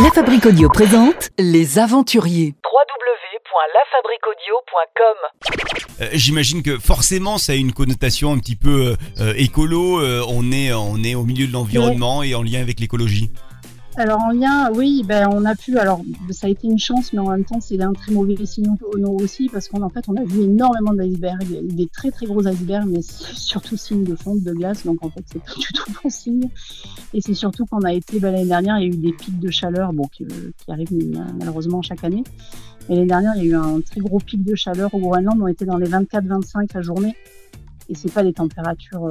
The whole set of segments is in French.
La Fabrique Audio présente Les Aventuriers. www.lafabriqueaudio.com J'imagine que forcément ça a une connotation un petit peu écolo. On est au milieu de l'environnement et en lien avec l'écologie. Alors en lien, oui, on a pu. Alors ça a été une chance, mais en même temps c'est un très mauvais signe aussi parce qu'en fait on a vu énormément d'icebergs, des très très gros icebergs, mais surtout signe de fonte de glace. Donc en fait c'est pas du tout bon signe. Et c'est surtout qu'on a été l'année dernière, il y a eu des pics de chaleur, qui arrivent malheureusement chaque année. Et l'année dernière il y a eu un très gros pic de chaleur au Groenland. On était dans les 24-25 la journée. Et c'est pas des températures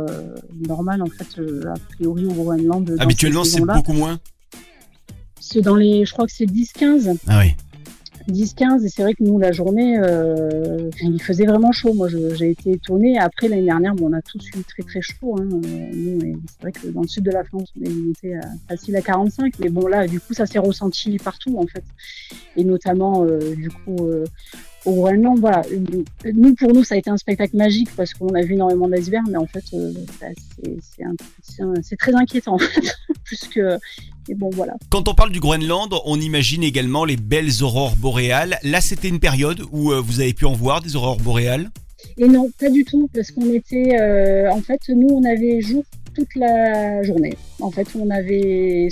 normales en fait a priori au Groenland. Habituellement c'est beaucoup moins. C'est dans les, je crois que c'est 10-15. Ah oui. 10-15, et c'est vrai que nous, la journée, il faisait vraiment chaud. Moi, j'ai été étonnée. Après, l'année dernière, on a tous eu très, très chaud. Hein. Nous, c'est vrai que dans le sud de la France, on était facile à 45. Mais bon, là, du coup, ça s'est ressenti partout, en fait. Et notamment, au Groenland, voilà. Nous, pour nous, ça a été un spectacle magique parce qu'on a vu énormément d'icebergs. Mais en fait, c'est très inquiétant, en fait. Et bon, voilà. Quand on parle du Groenland, on imagine également les belles aurores boréales. Là, c'était une période où vous avez pu en voir des aurores boréales ? Et non, pas du tout, parce qu'on était... nous, on avait jour toute la journée. En fait, on n'avait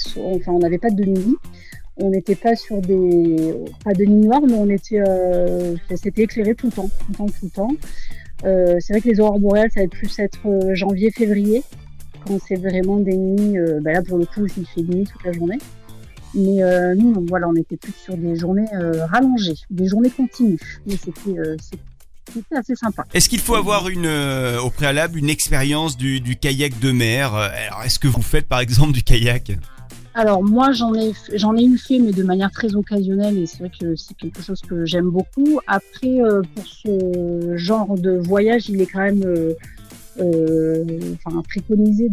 pas de nuit. On n'était pas sur pas de nuit noire, mais c'était éclairé tout le temps. C'est vrai que les aurores boréales, ça va plus être janvier, février. Quand c'est vraiment des nuits, là pour le coup il fait nuit toute la journée. Mais nous, on était plus sur des journées rallongées, des journées continues. Mais c'était assez sympa. Est-ce qu'il faut avoir au préalable une expérience du kayak de mer ? Alors, est-ce que vous faites par exemple du kayak ? Alors moi j'en ai fait, mais de manière très occasionnelle, et c'est vrai que c'est quelque chose que j'aime beaucoup. Après pour ce genre de voyage, il est quand même préconiser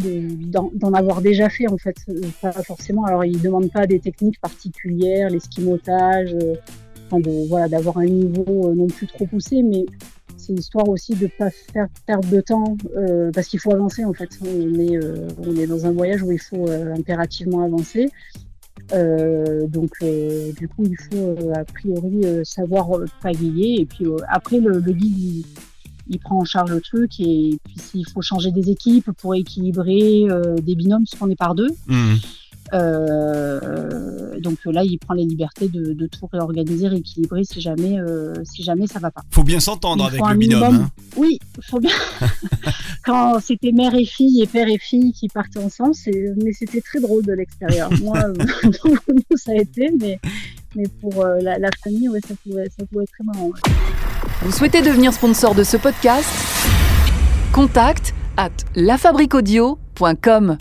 d'en avoir déjà fait en fait, pas forcément. Alors ils demandent pas des techniques particulières, l'esquimotage, d'avoir un niveau non plus trop poussé, mais c'est histoire aussi de pas faire perdre de temps parce qu'il faut avancer en fait. On est dans un voyage où il faut impérativement avancer. Du coup il faut a priori savoir pagayer, et puis après le guide il prend en charge le truc, et puis s'il faut changer des équipes pour équilibrer des binômes puisqu'on est par deux. Mmh. Là il prend les libertés de tout réorganiser, rééquilibrer si jamais ça va pas. Faut bien s'entendre avec le binôme. Hein. Oui, faut bien. Quand c'était mère et fille et père et fille qui partaient ensemble, mais c'était très drôle de l'extérieur. Moi, ça a été, mais pour la famille, ouais, ça pouvait être très marrant. Ouais. Vous souhaitez devenir sponsor de ce podcast ? Contact @ lafabriqueaudio.com